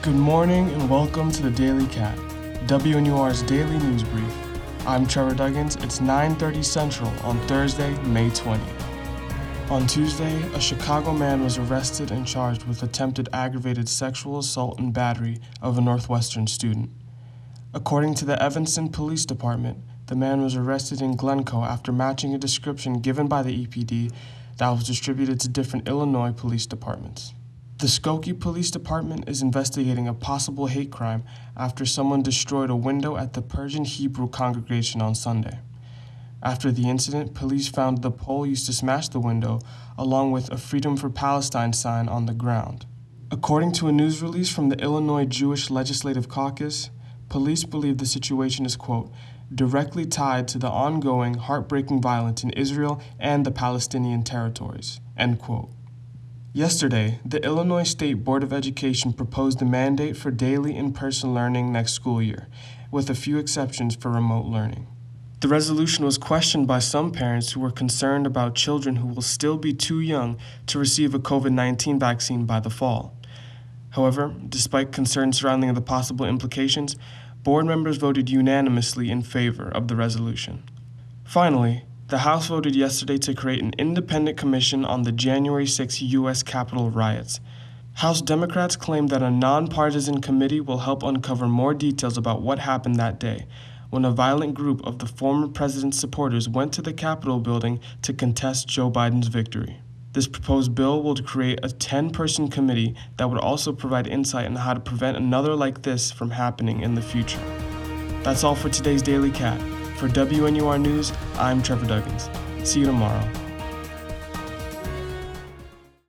Good morning and welcome to The Daily Cat, WNUR's daily news brief. I'm Trevor Duggins. It's 9:30 Central on Thursday, May 20th. On Tuesday, a Chicago man was arrested and charged with attempted aggravated sexual assault and battery of a Northwestern student. According to the Evanston Police Department, the man was arrested in Glencoe after matching a description given by the EPD that was distributed to different Illinois police departments. The Skokie Police Department is investigating a possible hate crime after someone destroyed a window at the Persian Hebrew Congregation on Sunday. After the incident, police found the pole used to smash the window, along with a Freedom for Palestine sign on the ground. According to a news release from the Illinois Jewish Legislative Caucus, police believe the situation is, quote, directly tied to the ongoing heartbreaking violence in Israel and the Palestinian territories, end quote. Yesterday, the Illinois State Board of Education proposed a mandate for daily in-person learning next school year, with a few exceptions for remote learning. The resolution was questioned by some parents who were concerned about children who will still be too young to receive a COVID-19 vaccine by the fall. However, despite concerns surrounding the possible implications, board members voted unanimously in favor of the resolution. Finally, the House voted yesterday to create an independent commission on the January 6 U.S. Capitol riots. House Democrats claim that a nonpartisan committee will help uncover more details about what happened that day, when a violent group of the former president's supporters went to the Capitol building to contest Joe Biden's victory. This proposed bill would create a 10-person committee that would also provide insight on how to prevent another like this from happening in the future. That's all for today's Daily Cat. For WNUR News, I'm Trevor Duggins. See you tomorrow.